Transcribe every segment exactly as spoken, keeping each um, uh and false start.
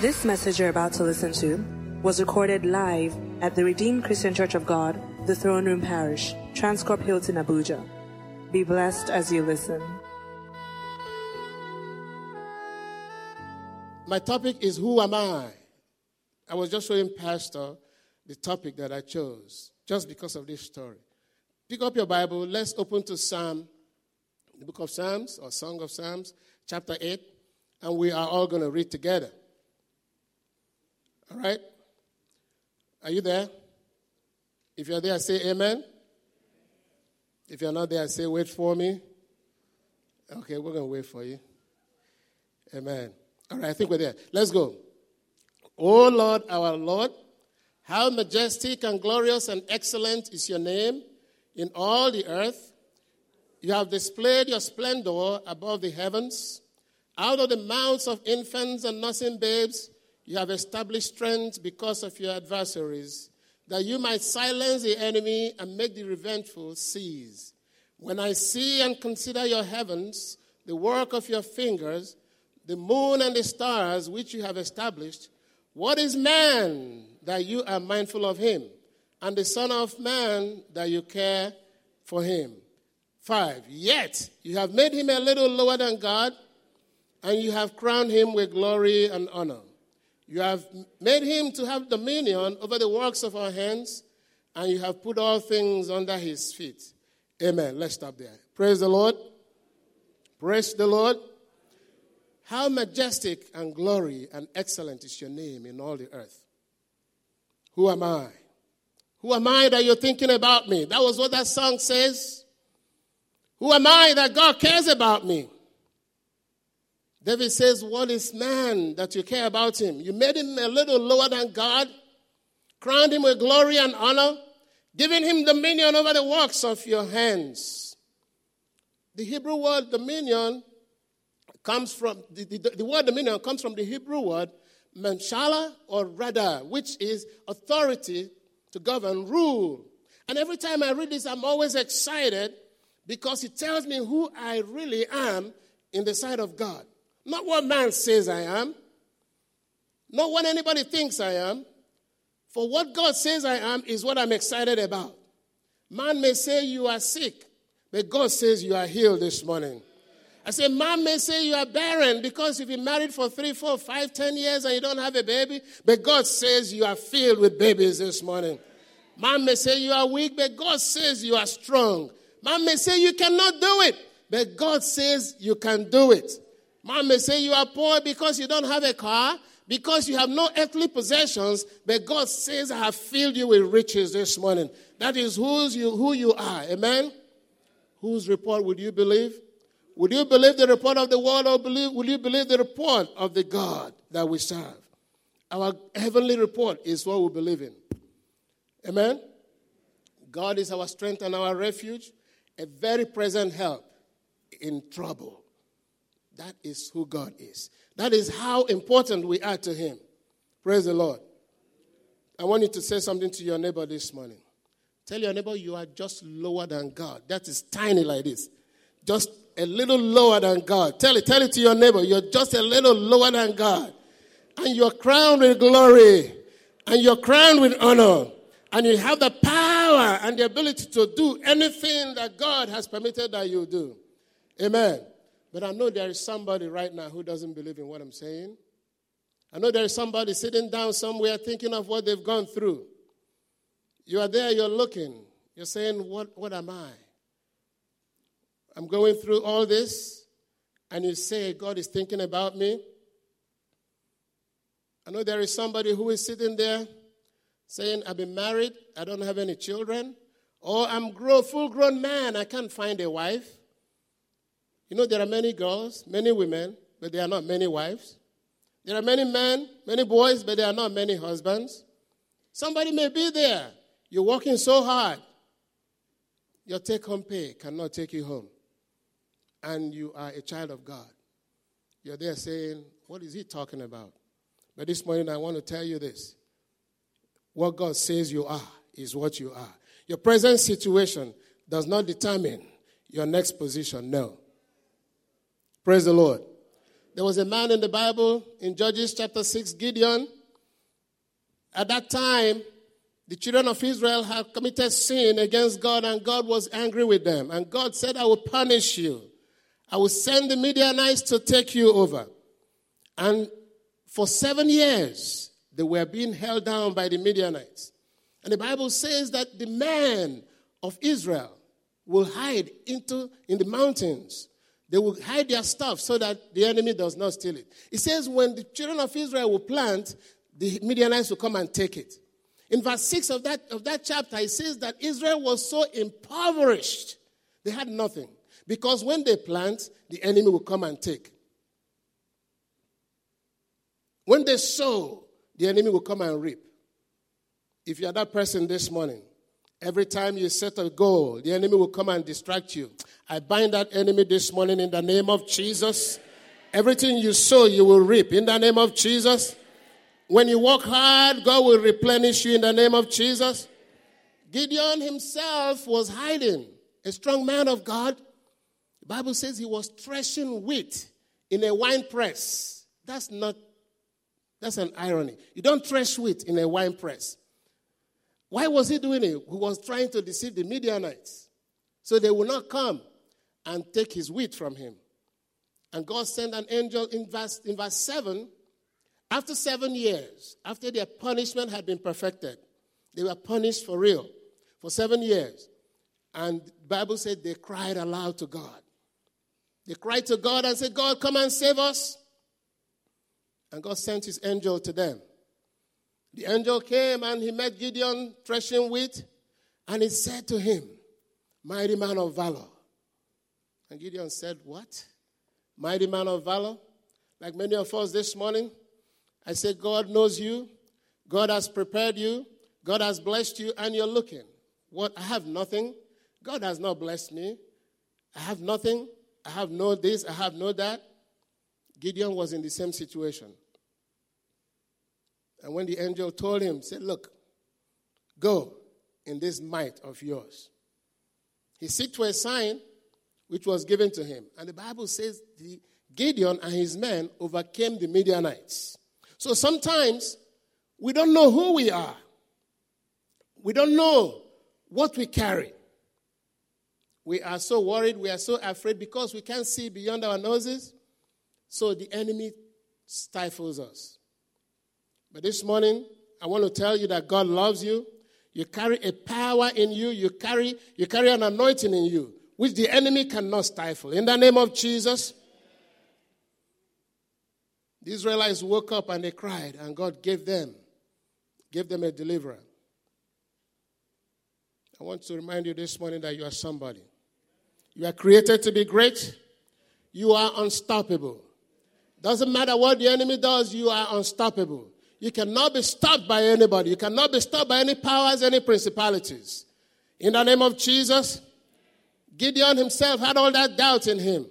This message you're about to listen to was recorded live at the Redeemed Christian Church of God, the Throne Room Parish, Transcorp Hilton Abuja. Be blessed as you listen. My topic is, who am I? I was just showing Pastor the topic that I chose just because of this story. Pick up your Bible. Let's open to Psalm, the book of Psalms or Song of Psalms, chapter eight, and we are all going to read together. All right? Are you there? If you're there, say amen. If you're not there, say wait for me. Okay, we're going to wait for you. Amen. All right, I think we're there. Let's go. O Lord, our Lord, how majestic and glorious and excellent is your name in all the earth. You have displayed your splendor above the heavens. Out of the mouths of infants and nursing babes, you have established strength because of your adversaries, that you might silence the enemy and make the revengeful cease. When I see and consider your heavens, the work of your fingers, the moon and the stars which you have established, what is man that you are mindful of him, and the son of man that you care for him? Five, yet you have made him a little lower than God, and you have crowned him with glory and honor. You have made him to have dominion over the works of our hands, and you have put all things under his feet. Amen. Let's stop there. Praise the Lord. Praise the Lord. How majestic and glory and excellent is your name in all the earth. Who am I? Who am I that you're thinking about me? That was what that song says. Who am I that God cares about me? David says, what is man that you care about him? You made him a little lower than God, crowned him with glory and honor, giving him dominion over the works of your hands. The Hebrew word dominion comes from the, the, the word dominion comes from the Hebrew word manshala, or rada, which is authority to govern, rule. And every time I read this, I'm always excited because it tells me who I really am in the sight of God. Not what man says I am, not what anybody thinks I am. For what God says I am is what I'm excited about. Man may say you are sick, but God says you are healed this morning. I say, man may say you are barren because you've been married for three, four, five, ten years and you don't have a baby, but God says you are filled with babies this morning. Man may say you are weak, but God says you are strong. Man may say you cannot do it, but God says you can do it. Man may say you are poor because you don't have a car, because you have no earthly possessions, but God says I have filled you with riches this morning. That is who's you, who you are. Amen? Whose report would you believe? Would you believe the report of the world, or believe, will you believe the report of the God that we serve? Our heavenly report is what we believe in. Amen? God is our strength and our refuge, a very present help in trouble. That is who God is. That is how important we are to him. Praise the Lord. I want you to say something to your neighbor this morning. Tell your neighbor you are just lower than God. That is tiny like this. Just a little lower than God. Tell it, tell it to your neighbor. You're just a little lower than God. And you're crowned with glory. And you're crowned with honor. And you have the power and the ability to do anything that God has permitted that you do. Amen. But I know there is somebody right now who doesn't believe in what I'm saying. I know there is somebody sitting down somewhere thinking of what they've gone through. You are there, you're looking. You're saying, what, what am I? I'm going through all this, and you say, God is thinking about me. I know there is somebody who is sitting there saying, I've been married, I don't have any children, or I'm a full-grown man, I can't find a wife. You know, there are many girls, many women, but there are not many wives. There are many men, many boys, but there are not many husbands. Somebody may be there. You're working so hard. Your take-home pay cannot take you home. And you are a child of God. You're there saying, what is he talking about? But this morning I want to tell you this. What God says you are is what you are. Your present situation does not determine your next position, no. Praise the Lord. There was a man in the Bible in Judges chapter six, Gideon. At that time, the children of Israel had committed sin against God, and God was angry with them. And God said, I will punish you. I will send the Midianites to take you over. And for seven years, they were being held down by the Midianites. And the Bible says that the men of Israel will hide into in the mountains. They will hide their stuff so that the enemy does not steal it. It says when the children of Israel will plant, the Midianites will come and take it. In verse six of that, of that chapter, it says that Israel was so impoverished, they had nothing. Because when they plant, the enemy will come and take. When they sow, the enemy will come and reap. If you are that person this morning, every time you set a goal, the enemy will come and distract you. I bind that enemy this morning in the name of Jesus. Everything you sow, you will reap in the name of Jesus. When you work hard, God will replenish you in the name of Jesus. Gideon himself was hiding, a strong man of God. The Bible says he was threshing wheat in a wine press. That's not, that's an irony. You don't thresh wheat in a wine press. Why was he doing it? He was trying to deceive the Midianites, so they will not come and take his wheat from him. And God sent an angel in verse, in verse seven. After seven years, after their punishment had been perfected, they were punished for real for seven years. And the Bible said they cried aloud to God. They cried to God and said, God, come and save us. And God sent his angel to them. The angel came and he met Gideon threshing wheat. And he said to him, mighty man of valor. And Gideon said, what? Mighty man of valor? Like many of us this morning, I said, God knows you. God has prepared you. God has blessed you, and you're looking. What? I have nothing. God has not blessed me. I have nothing. I have no this. I have no that. Gideon was in the same situation. And when the angel told him, said, look, go in this might of yours. He seeked for a sign, which was given to him. And the Bible says the Gideon and his men overcame the Midianites. So sometimes we don't know who we are. We don't know what we carry. We are so worried, we are so afraid because we can't see beyond our noses. So the enemy stifles us. But this morning, I want to tell you that God loves you. You carry a power in you. You carry, you carry an anointing in you, which the enemy cannot stifle. In the name of Jesus. The Israelites woke up and they cried, and God gave them, gave them a deliverer. I want to remind you this morning that you are somebody. You are created to be great. You are unstoppable. Doesn't matter what the enemy does, you are unstoppable. You cannot be stopped by anybody. You cannot be stopped by any powers, any principalities. In the name of Jesus, Gideon himself had all that doubt in him.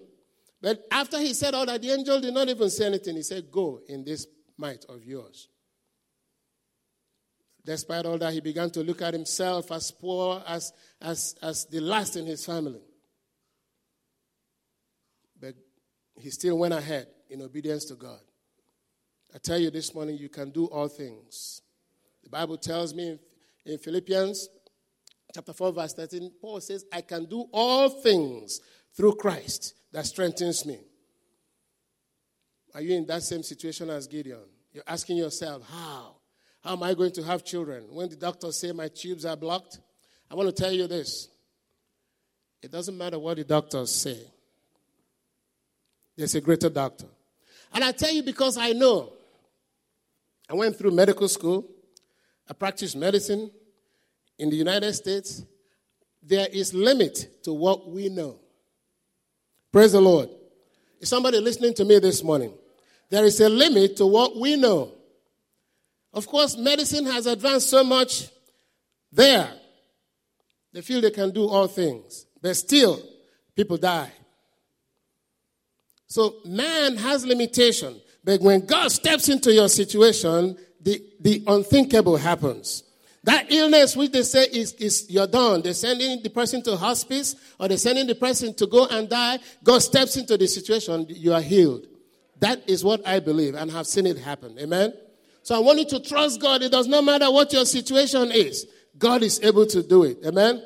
But after he said all that, the angel did not even say anything. He said, go in this might of yours. Despite all that, he began to look at himself as poor, as, as, as the last in his family. But he still went ahead in obedience to God. I tell you this morning, you can do all things. The Bible tells me in, in Philippians chapter four, verse thirteen, Paul says, I can do all things through Christ that strengthens me. Are you in that same situation as Gideon? You're asking yourself, how? How am I going to have children? When the doctors say my tubes are blocked, I want to tell you this. It doesn't matter what the doctors say. There's a greater doctor. And I tell you because I know. I went through medical school. I practiced medicine in the United States. There is limit to what we know. Praise the Lord. Is somebody listening to me this morning? There is a limit to what we know. Of course, medicine has advanced so much there. They feel they can do all things. But still, people die. So man has limitation. But when God steps into your situation, the, the unthinkable happens. That illness which they say is, is you're done. They're sending the person to hospice or they're sending the person to go and die. God steps into the situation. You are healed. That is what I believe and have seen it happen. Amen? So I want you to trust God. It does not matter what your situation is. God is able to do it. Amen?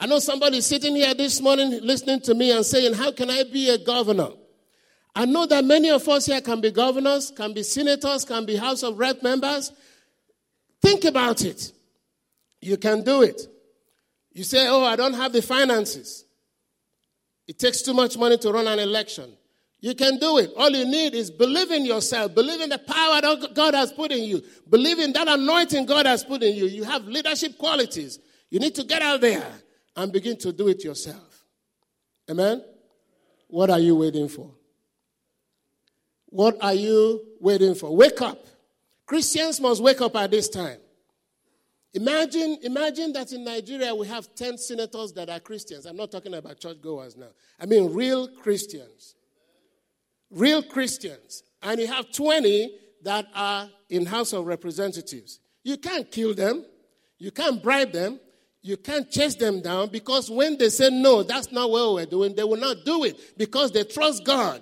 I know somebody sitting here this morning listening to me and saying, how can I be a governor? I know that many of us here can be governors, can be senators, can be House of Rep members. Think about it. You can do it. You say, oh, I don't have the finances. It takes too much money to run an election. You can do it. All you need is believe in yourself. Believe in the power that God has put in you. Believe in that anointing God has put in you. You have leadership qualities. You need to get out there and begin to do it yourself. Amen? What are you waiting for? What are you waiting for? Wake up. Christians must wake up at this time. Imagine, imagine that in Nigeria we have ten senators that are Christians. I'm not talking about churchgoers now. I mean real Christians. Real Christians. And you have twenty that are in House of Representatives. You can't kill them. You can't bribe them. You can't chase them down, because when they say no, that's not what we're doing, they will not do it because they trust God.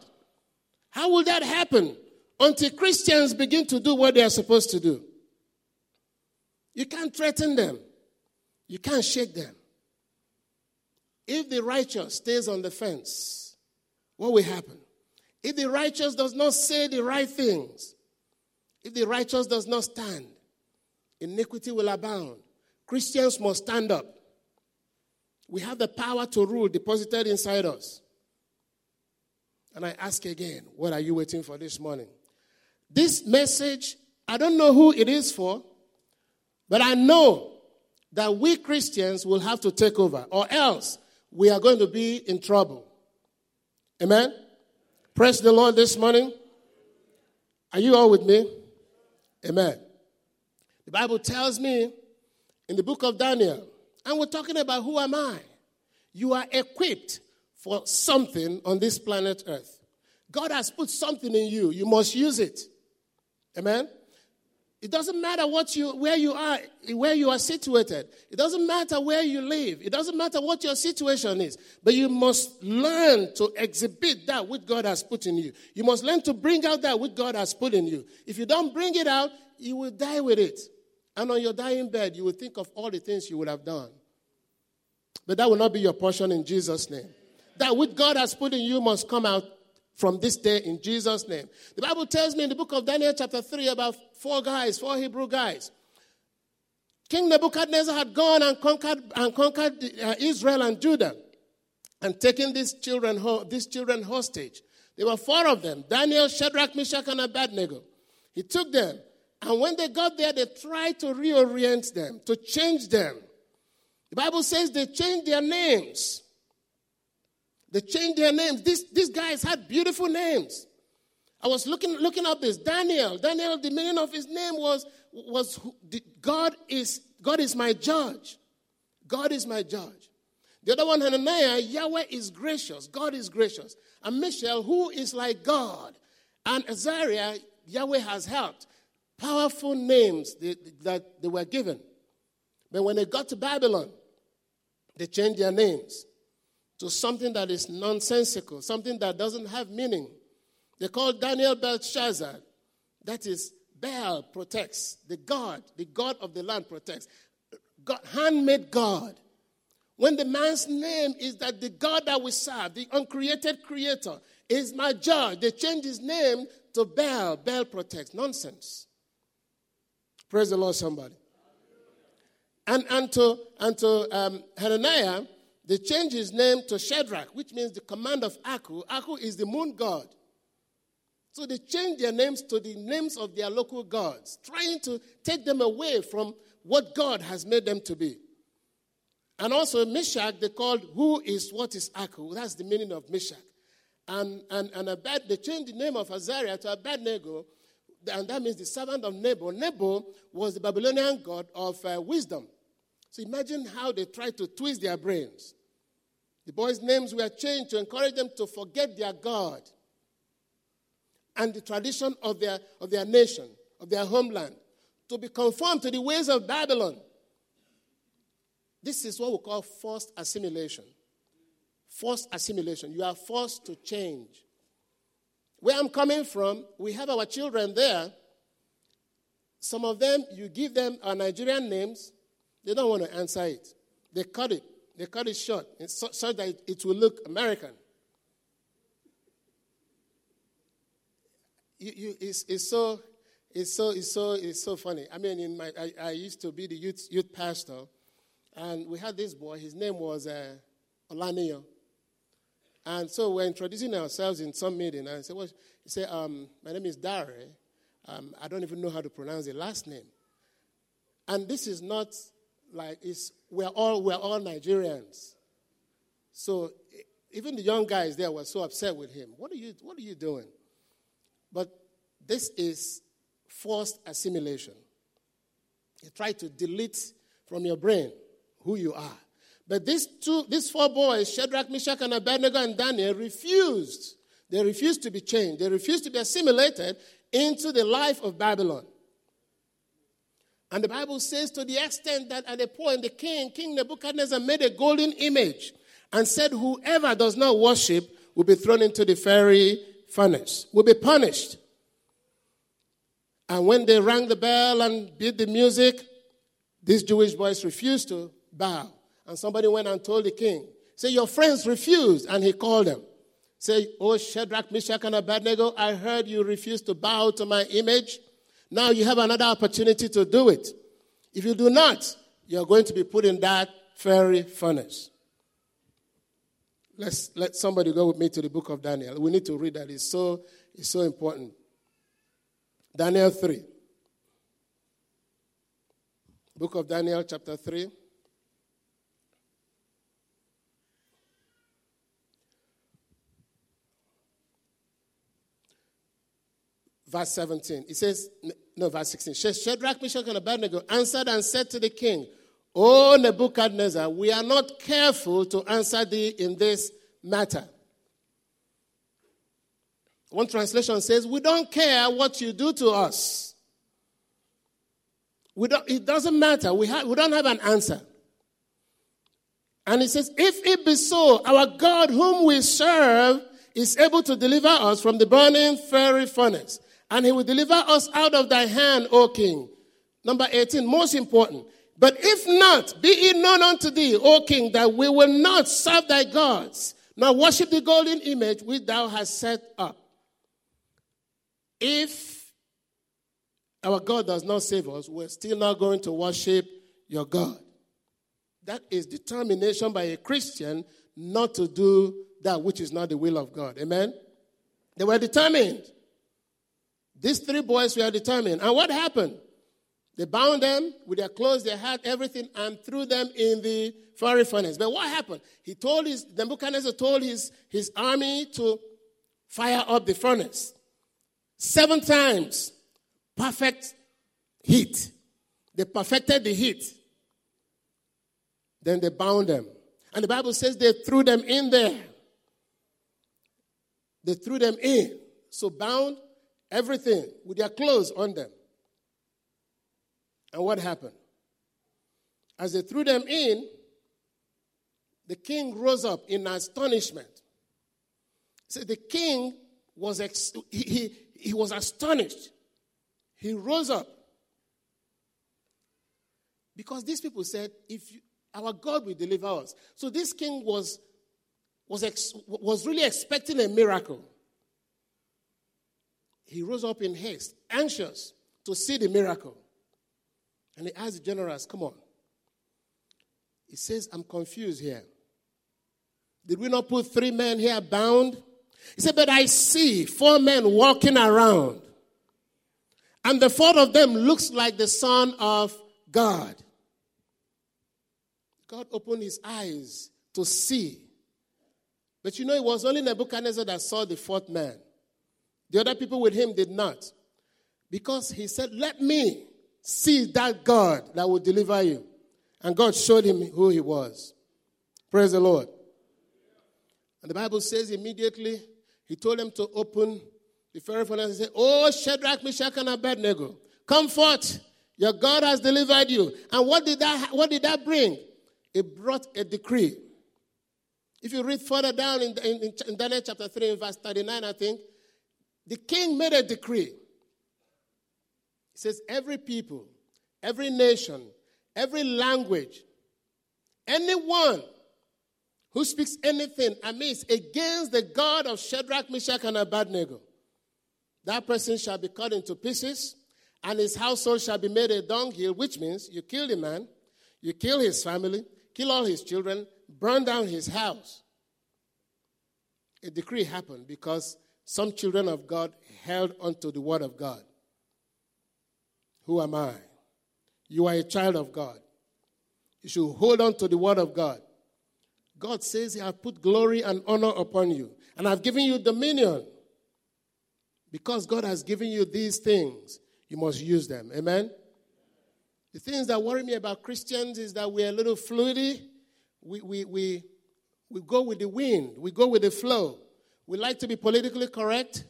How will that happen? Until Christians begin to do what they are supposed to do. You can't threaten them. You can't shake them. If the righteous stays on the fence, what will happen? If the righteous does not say the right things, if the righteous does not stand, iniquity will abound. Christians must stand up. We have the power to rule deposited inside us. And I ask again, what are you waiting for this morning? This message, I don't know who it is for, but I know that we Christians will have to take over, or else we are going to be in trouble. Amen? Praise the Lord this morning. Are you all with me? Amen. The Bible tells me in the book of Daniel, and we're talking about who am I? You are equipped for something on this planet Earth. God has put something in you. You must use it. Amen? It doesn't matter what you, where you are, where you are situated. It doesn't matter where you live. It doesn't matter what your situation is. But you must learn to exhibit that which God has put in you. You must learn to bring out that which God has put in you. If you don't bring it out, you will die with it. And on your dying bed, you will think of all the things you would have done. But that will not be your portion in Jesus' name. That which God has put in you must come out from this day in Jesus' name. The Bible tells me in the book of Daniel chapter three about four guys, four Hebrew guys. King Nebuchadnezzar had gone and conquered and conquered Israel and Judah and taken these children, these children hostage. There were four of them, Daniel, Shadrach, Meshach, and Abednego. He took them. And when they got there, they tried to reorient them, to change them. The Bible says they changed their names. They changed their names. These, these guys had beautiful names. I was looking looking up this. Daniel. Daniel, the meaning of his name was, was God is God is my judge. God is my judge. The other one, Hananiah, Yahweh is gracious. God is gracious. And Mishael, who is like God. And Azariah, Yahweh has helped. Powerful names they, that they were given. But when they got to Babylon, they changed their names to something that is nonsensical, something that doesn't have meaning. They call Daniel Belshazzar. That is, Baal protects, the god, the god of the land protects. God, handmade god. When the man's name is that the God that we serve, the uncreated creator, is my judge. They change his name to Baal. Baal protects. Nonsense. Praise the Lord, somebody. And, and to, and to um, Hananiah, they changed his name to Shadrach, which means the command of Aku. Aku is the moon god. So they changed their names to the names of their local gods, trying to take them away from what God has made them to be. And also Meshach, they called who is what is Aku. That's the meaning of Meshach. And, and, and Abed, they changed the name of Azariah to Abednego, and that means the servant of Nebo. Nebo was the Babylonian god of uh, wisdom. So imagine how they tried to twist their brains. The boys' names were changed to encourage them to forget their God and the tradition of their, of their nation, of their homeland, to be conformed to the ways of Babylon. This is what we call forced assimilation. Forced assimilation. You are forced to change. Where I'm coming from, we have our children there. Some of them, you give them our Nigerian names, they don't want to answer it. They cut it. They cut it short, so, so that it, it will look American. You, you, it's, it's so, it's so, it's so, it's so funny. I mean, in my, I, I used to be the youth youth pastor, and we had this boy. His name was uh, Olaniyo, and so we're introducing ourselves in some meeting. And I said, "What?" He said, um, "My name is Dari. Um, I don't even know how to pronounce the last name." And this is not like it's. We're all we're all Nigerians, so even the young guys there were so upset with him. What are you What are you doing? But this is forced assimilation. You try to delete from your brain who you are. But these two, these four boys, Shadrach, Meshach, and Abednego, and Daniel, refused. They refused to be changed. They refused to be assimilated into the life of Babylon. And the Bible says, to the extent that at a point the king, King Nebuchadnezzar, made a golden image and said, whoever does not worship will be thrown into the fiery furnace, will be punished. And when they rang the bell and beat the music, these Jewish boys refused to bow. And somebody went and told the king, say, your friends refused. And he called them. Say, oh, Shadrach, Meshach, and Abednego, I heard you refused to bow to my image. Now you have another opportunity to do it. If you do not, you're going to be put in that fiery furnace. Let's let somebody go with me to the book of Daniel. We need to read that. It's so, it's so important. Daniel three. Book of Daniel, chapter three. Verse seventeen. It says, no, verse sixteen. Shadrach, Meshach, and Abednego answered and said to the king, O Nebuchadnezzar, we are not careful to answer thee in this matter. One translation says, we don't care what you do to us. We don't, it doesn't matter. We, ha- we don't have an answer. And it says, if it be so, our God whom we serve is able to deliver us from the burning fiery furnace. And he will deliver us out of thy hand, O king. Number eighteen, most important. But if not, be it known unto thee, O king, that we will not serve thy gods, nor worship the golden image which thou hast set up. If our God does not save us, we're still not going to worship your God. That is determination by a Christian not to do that which is not the will of God. Amen? They were determined. These three boys were determined. And what happened? They bound them with their clothes, their hat, everything, and threw them in the fiery furnace. But what happened? He told his, Nebuchadnezzar told his, his army to fire up the furnace. Seven times, perfect heat. They perfected the heat. Then they bound them. And the Bible says they threw them in there. They threw them in. So bound everything with their clothes on them. And what happened? As they threw them in, the king rose up in astonishment. So the king was ex- he, he, he was astonished. He rose up. Because these people said, if you, our God will deliver us. So this king was, was, ex- was really expecting a miracle. He rose up in haste, anxious to see the miracle. And he asked the generals, come on. He says, I'm confused here. Did we not put three men here bound? He said, but I see four men walking around. And the fourth of them looks like the Son of God. God opened his eyes to see. But you know, it was only Nebuchadnezzar that saw the fourth man. The other people with him did not. Because he said, let me see that God that will deliver you. And God showed him who he was. Praise the Lord. And the Bible says immediately he told them to open the fiery furnace and say, oh, Shadrach, Meshach, and Abednego, come forth. Your God has delivered you. And what did that, what did that bring? It brought a decree. If you read further down in, in, in Daniel chapter three, in verse thirty-nine, I think, The king made a decree. He says, every people, every nation, every language, anyone who speaks anything amiss against the God of Shadrach, Meshach, and Abednego, that person shall be cut into pieces, and his household shall be made a dunghill, which means you kill the man, you kill his family, kill all his children, burn down his house. A decree happened because some children of God held onto the word of God. Who am I? You are a child of God. You should hold on to the word of God. God says, I have put glory and honor upon you, and I've given you dominion. Because God has given you these things, you must use them. Amen? The things that worry me about Christians is that we're a little fluidy. We, we, we, we go with the wind. We go with the flow. We like to be politically correct,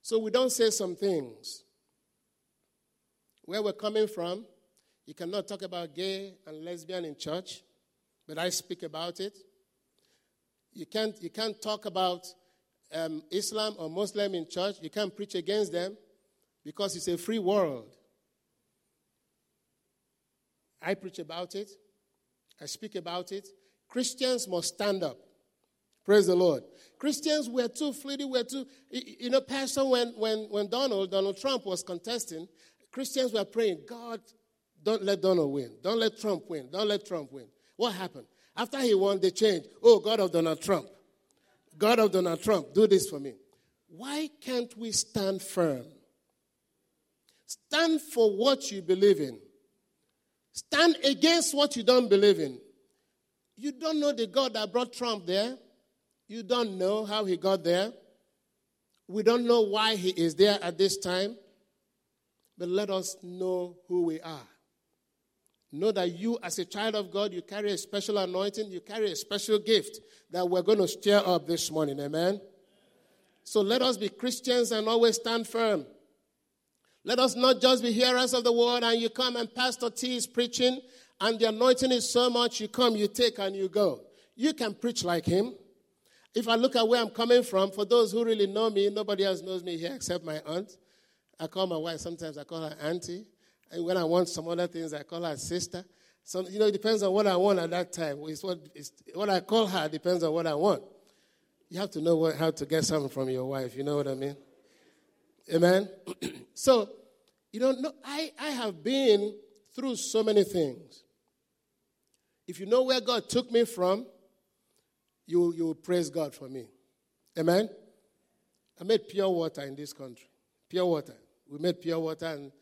so we don't say some things. Where we're coming from, you cannot talk about gay and lesbian in church, but I speak about it. You can't, you can't talk about um, Islam or Muslim in church. You can't preach against them because it's a free world. I preach about it. I speak about it. Christians must stand up. Praise the Lord. Christians were too flighty, were too, you know, Pastor, when, when, when Donald, Donald Trump was contesting, Christians were praying, God, don't let Donald win. Don't let Trump win. Don't let Trump win. What happened? After he won, they changed. Oh, God of Donald Trump. God of Donald Trump, do this for me. Why can't we stand firm? Stand for what you believe in. Stand against what you don't believe in. You don't know the God that brought Trump there. You don't know how he got there. We don't know why he is there at this time. But let us know who we are. Know that you, as a child of God, you carry a special anointing, you carry a special gift that we're going to stir up this morning. Amen? So let us be Christians and always stand firm. Let us not just be hearers of the word and you come and Pastor T is preaching and the anointing is so much, you come, you take, and you go. You can preach like him. If I look at where I'm coming from, for those who really know me, nobody else knows me here except my aunt. I call my wife, sometimes I call her auntie. And when I want some other things, I call her sister. So, you know, it depends on what I want at that time. It's what, it's, what I call her depends on what I want. You have to know what, how to get something from your wife. You know what I mean? Amen? So, you don't know, I, I have been through so many things. If you know where God took me from, you you will praise God for me. Amen? I made pure water in this country. Pure water. We made pure water and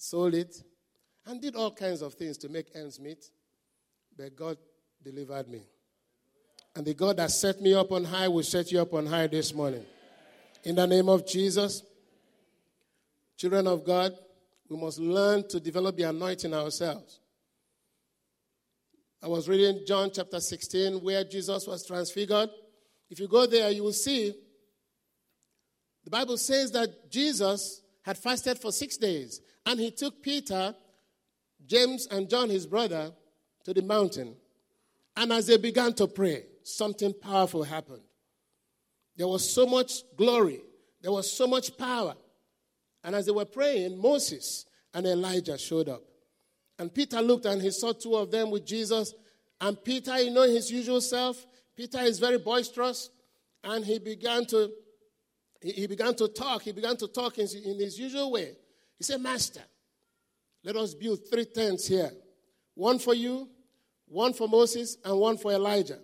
sold it, and did all kinds of things to make ends meet, but God delivered me. And the God that set me up on high will set you up on high this morning. In the name of Jesus, children of God, we must learn to develop the anointing ourselves. I was reading John chapter sixteen, where Jesus was transfigured. If you go there, you will see the Bible says that Jesus had fasted for six days. And he took Peter, James, and John, his brother, to the mountain. And as they began to pray, something powerful happened. There was so much glory. There was so much power. And as they were praying, Moses and Elijah showed up. And Peter looked and he saw two of them with Jesus. And Peter, you know his usual self, Peter is very boisterous. And he began to, he began to talk. He began to talk in, in his usual way. He said, Master, let us build three tents here. One for you, one for Moses, and one for Elijah.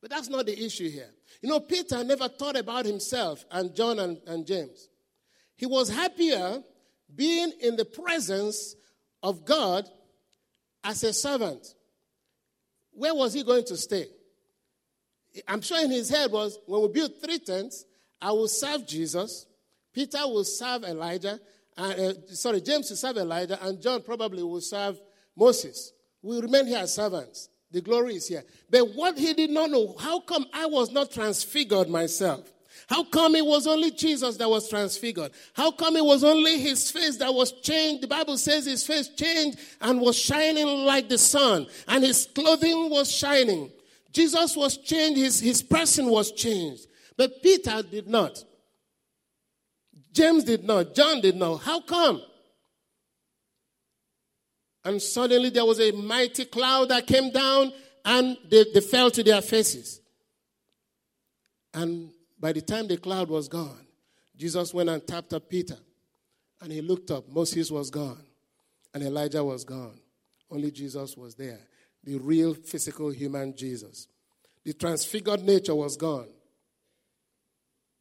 But that's not the issue here. You know, Peter never thought about himself and John and, and James. He was happier being in the presence of God as a servant. Where was he going to stay? I'm sure in his head was, when we build three tents, I will serve Jesus. Peter will serve Elijah, and, uh, sorry, James will serve Elijah, and John probably will serve Moses. We remain here as servants. The glory is here. But what he did not know, how come I was not transfigured myself? How come it was only Jesus that was transfigured? How come it was only his face that was changed? The Bible says his face changed and was shining like the sun, and his clothing was shining. Jesus was changed. His, his person was changed. But Peter did not. James did not. John did not. How come? And suddenly there was a mighty cloud that came down and they, they fell to their faces. And by the time the cloud was gone, Jesus went and tapped up Peter. And he looked up. Moses was gone. And Elijah was gone. Only Jesus was there. The real physical human Jesus. The transfigured nature was gone.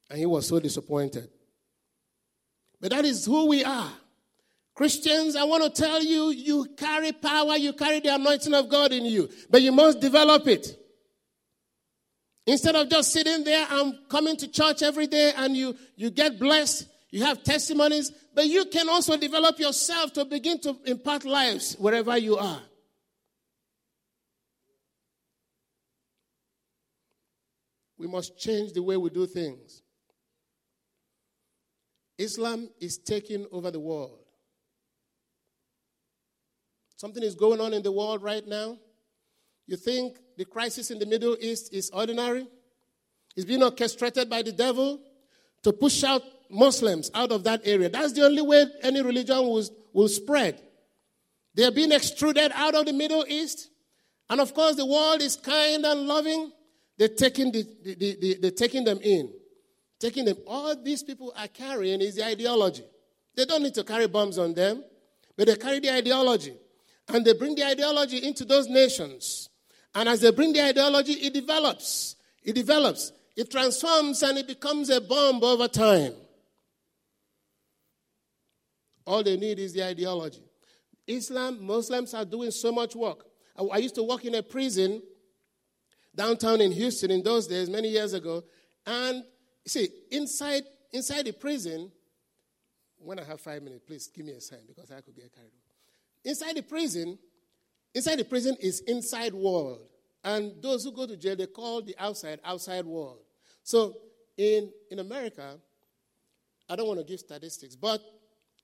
And he was so disappointed. But that is who we are. Christians, I want to tell you, you carry power, you carry the anointing of God in you. But you must develop it. Instead of just sitting there and coming to church every day and you, you get blessed, you have testimonies, but you can also develop yourself to begin to impact lives wherever you are. We must change the way we do things. Islam is taking over the world. Something is going on in the world right now. You think the crisis in the Middle East is ordinary? It's being orchestrated by the devil to push out Muslims out of that area. That's the only way any religion will, will spread. They are being extruded out of the Middle East. And of course, the world is kind and loving. They're taking, the, the, the, the, they're taking them in. Taking them. All these people are carrying is the ideology. They don't need to carry bombs on them, but they carry the ideology. And they bring the ideology into those nations. And as they bring the ideology, it develops. It develops. It transforms and it becomes a bomb over time. All they need is the ideology. Islam, Muslims are doing so much work. I, I used to work in a prison downtown in Houston in those days, many years ago. And see, inside inside the prison, when I have five minutes, please give me a sign because I could get carried away. Inside the prison, Inside the prison is inside world. And those who go to jail, they call the outside, outside world. So in, in America, I don't want to give statistics, but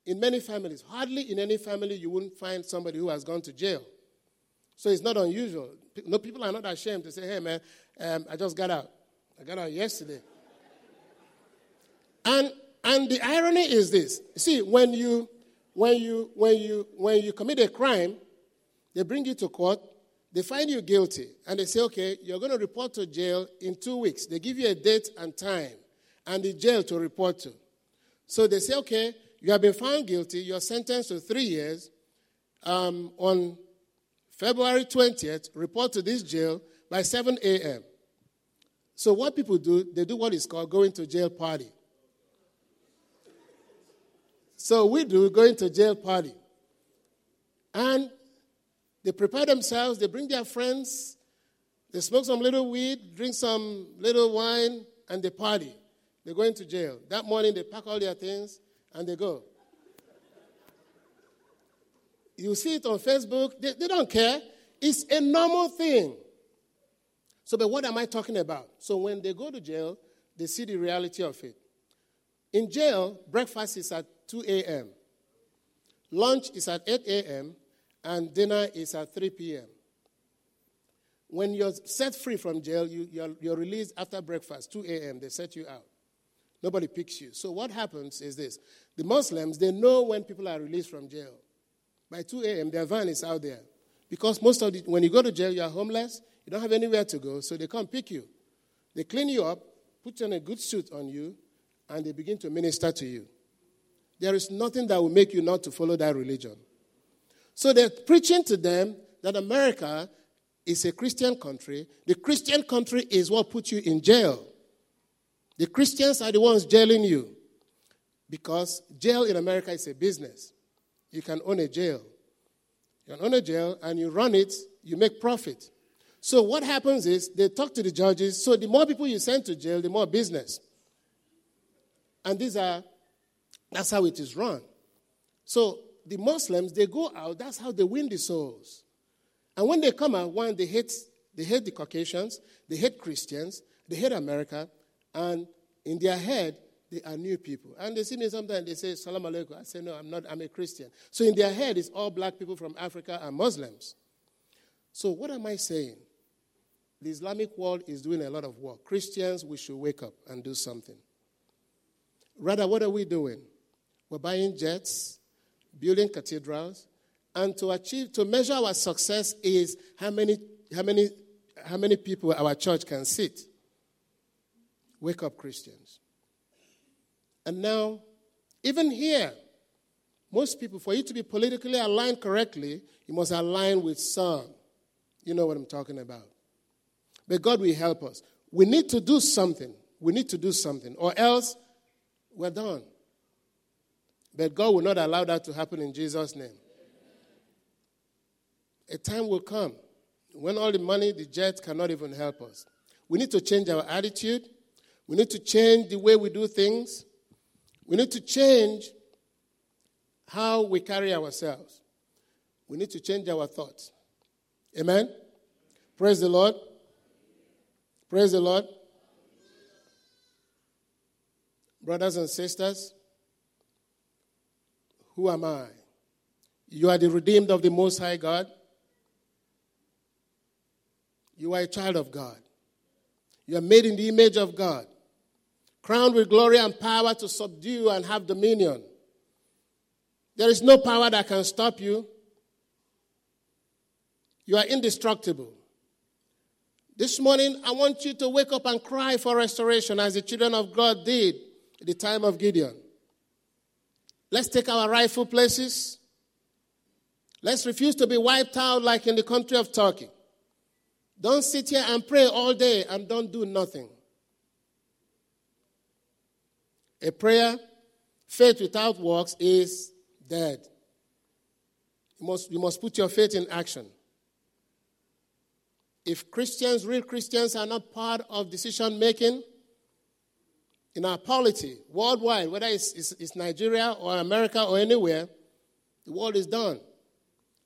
in many families, hardly in any family you wouldn't find somebody who has gone to jail. So it's not unusual. No, people are not ashamed to say, hey, man, um, I just got out. I got out yesterday. and and the irony is this. See, when you when you when you when you commit a crime, they bring you to court, they find you guilty, and they say, okay, you're going to report to jail in two weeks. They give you a date and time, and the jail to report to. So they say, okay, you have been found guilty, you're sentenced to three years. Um, on February twentieth, report to this jail by seven a.m. So what people do, they do what is called going to jail party. So we do going to jail party. And they prepare themselves, they bring their friends, they smoke some little weed, drink some little wine, and they party. They go into jail. That morning, they pack all their things, and they go. You see it on Facebook. They, they don't care. It's a normal thing. So, but what am I talking about? So when they go to jail, they see the reality of it. In jail, breakfast is at two a.m. Lunch is at eight a.m., and dinner is at three p.m. When you're set free from jail, you, you're, you're released after breakfast, two a.m. They set you out. Nobody picks you. So what happens is this. The Muslims, they know when people are released from jail. By two a.m., their van is out there. Because most of the, when you go to jail, you're homeless. You don't have anywhere to go, so they come pick you. They clean you up, put on a good suit on you, and they begin to minister to you. There is nothing that will make you not to follow that religion. So they're preaching to them that America is a Christian country. The Christian country is what puts you in jail. The Christians are the ones jailing you. Because jail in America is a business. You can own a jail. You can own a jail and you run it, you make profit. So what happens is they talk to the judges. So the more people you send to jail, the more business. And these are, that's how it is run. So the Muslims, they go out. That's how they win the souls. And when they come out, one, they hate, they hate the Caucasians, they hate Christians, they hate America, and in their head, they are new people. And they see me sometimes, they say, Salam alaikum. I say, no, I'm not, I'm a Christian. So in their head, it's all black people from Africa and Muslims. So what am I saying? The Islamic world is doing a lot of work. Christians, we should wake up and do something. Rather, what are we doing? We're buying jets, building cathedrals, and to achieve, to measure our success is how many, how many, how many people our church can seat. Wake up, Christians. And now, even here, most people, for you to be politically aligned correctly, you must align with some. You know what I'm talking about. But God will help us. We need to do something. We need to do something, or else we're done. But God will not allow that to happen in Jesus' name. A time will come when all the money, the jet cannot even help us. We need to change our attitude. We need to change the way we do things. We need to change how we carry ourselves. We need to change our thoughts. Amen? Praise the Lord. Praise the Lord. Brothers and sisters, who am I? You are the redeemed of the Most High God. You are a child of God. You are made in the image of God, crowned with glory and power to subdue and have dominion. There is no power that can stop you. You are indestructible. This morning, I want you to wake up and cry for restoration as the children of God did at the time of Gideon. Let's take our rightful places. Let's refuse to be wiped out like in the country of Turkey. Don't sit here and pray all day and don't do nothing. A prayer, faith without works, is dead. You must, you must put your faith in action. If Christians, real Christians, are not part of decision-making in our polity, worldwide, whether it's, it's, it's Nigeria or America or anywhere, the world is done.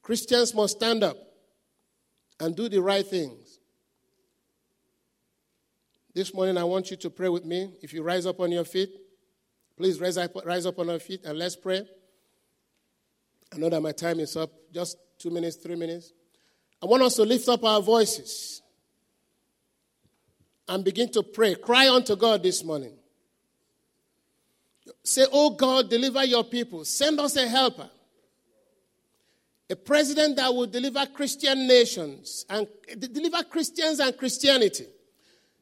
Christians must stand up and do the right things. This morning, I want you to pray with me. If you rise up on your feet, please rise up, rise up on your feet and let's pray. I know that my time is up. Just two minutes, three minutes. I want us to lift up our voices and begin to pray. Cry unto God this morning. Say, oh God, deliver your people. Send us a helper. A president that will deliver Christian nations and deliver Christians and Christianity.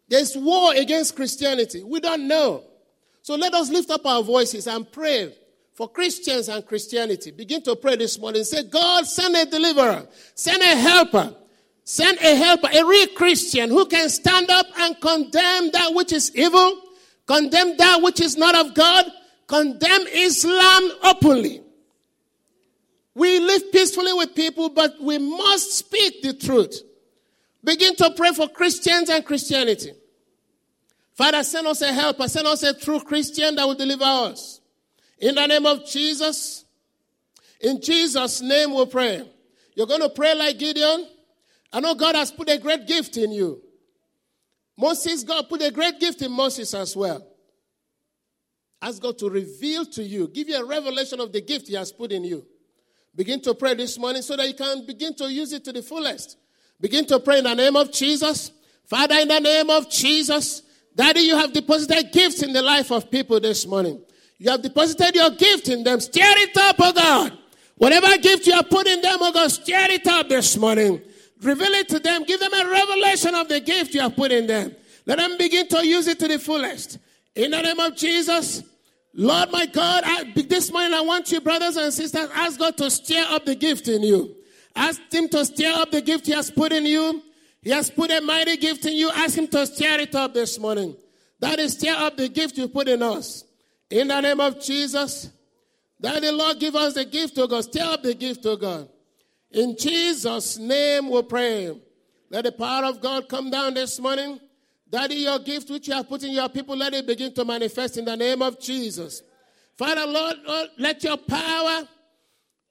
There's war against Christianity. We don't know. So let us lift up our voices and pray for Christians and Christianity. Begin to pray this morning. Say, God, send a deliverer. Send a helper. Send a helper, a real Christian who can stand up and condemn that which is evil, condemn that which is not of God, condemn Islam openly. We live peacefully with people, but we must speak the truth. Begin to pray for Christians and Christianity. Father, send us a helper. Send us a true Christian that will deliver us. In the name of Jesus, in Jesus' name we we'll pray. You're going to pray like Gideon. I know God has put a great gift in you. Moses, God put a great gift in Moses as well. Ask God to reveal to you, give you a revelation of the gift he has put in you. Begin to pray this morning so that you can begin to use it to the fullest. Begin to pray in the name of Jesus. Father, in the name of Jesus, Daddy, you have deposited gifts in the life of people this morning. You have deposited your gift in them. Stir it up, oh God. Whatever gift you have put in them, oh God, stir it up this morning. Reveal it to them. Give them a revelation of the gift you have put in them. Let them begin to use it to the fullest. In the name of Jesus, Lord my God, I, this morning I want you, brothers and sisters, ask God to stir up the gift in you. Ask him to stir up the gift he has put in you. He has put a mighty gift in you. Ask him to stir it up this morning. That is, stir up the gift you put in us. In the name of Jesus, that the Lord give us the gift of God. Stir up the gift of God. In Jesus' name we pray. Let the power of God come down this morning. Daddy, your gift which you have put in your people, let it begin to manifest in the name of Jesus. Father, Lord, Lord, let your power,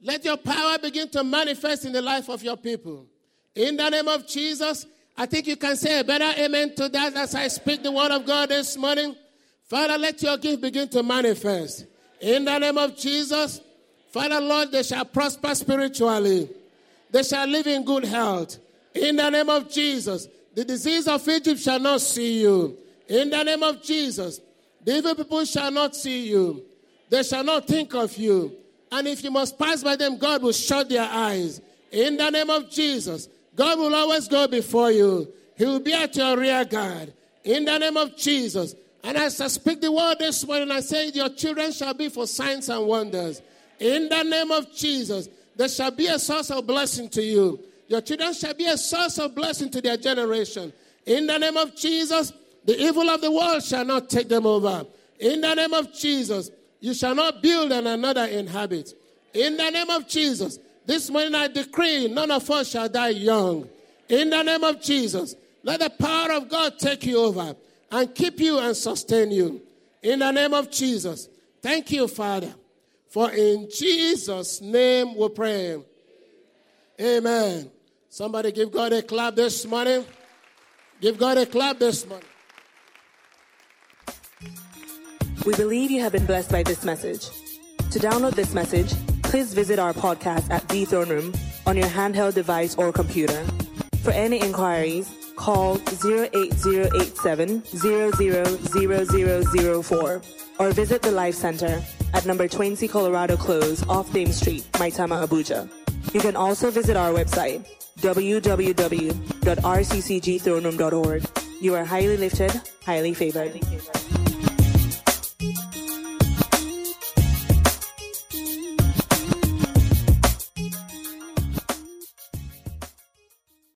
let your power begin to manifest in the life of your people. In the name of Jesus, I think you can say a better amen to that as I speak the word of God this morning. Father, let your gift begin to manifest. In the name of Jesus, Father, Lord, they shall prosper spiritually. They shall live in good health. In the name of Jesus, the disease of Egypt shall not see you. In the name of Jesus, The evil people shall not see you. They shall not think of you. And if you must pass by them, God will shut their eyes. In the name of Jesus, God will always go before you. He will be at your rear guard. In the name of Jesus. And as I speak the word this morning, I say your children shall be for signs and wonders. In the name of Jesus, there shall be a source of blessing to you. Your children shall be a source of blessing to their generation. In the name of Jesus, the evil of the world shall not take them over. In the name of Jesus, you shall not build and another inhabit. In the name of Jesus, this morning I decree none of us shall die young. In the name of Jesus, let the power of God take you over and keep you and sustain you. In the name of Jesus, thank you, Father. For in Jesus' name we pray. Amen. Somebody give God a clap this morning. Give God a clap this morning. We believe you have been blessed by this message. To download this message, please visit our podcast at The Throne Room on your handheld device or computer. For any inquiries, call zero eight zero eight seven zero zero zero zero zero four or visit the Life Center at number twenty Colorado Close off Dame Street, Maitama, Abuja. You can also visit our website, w w w dot r c c g throne room dot org. You are highly lifted, highly favored.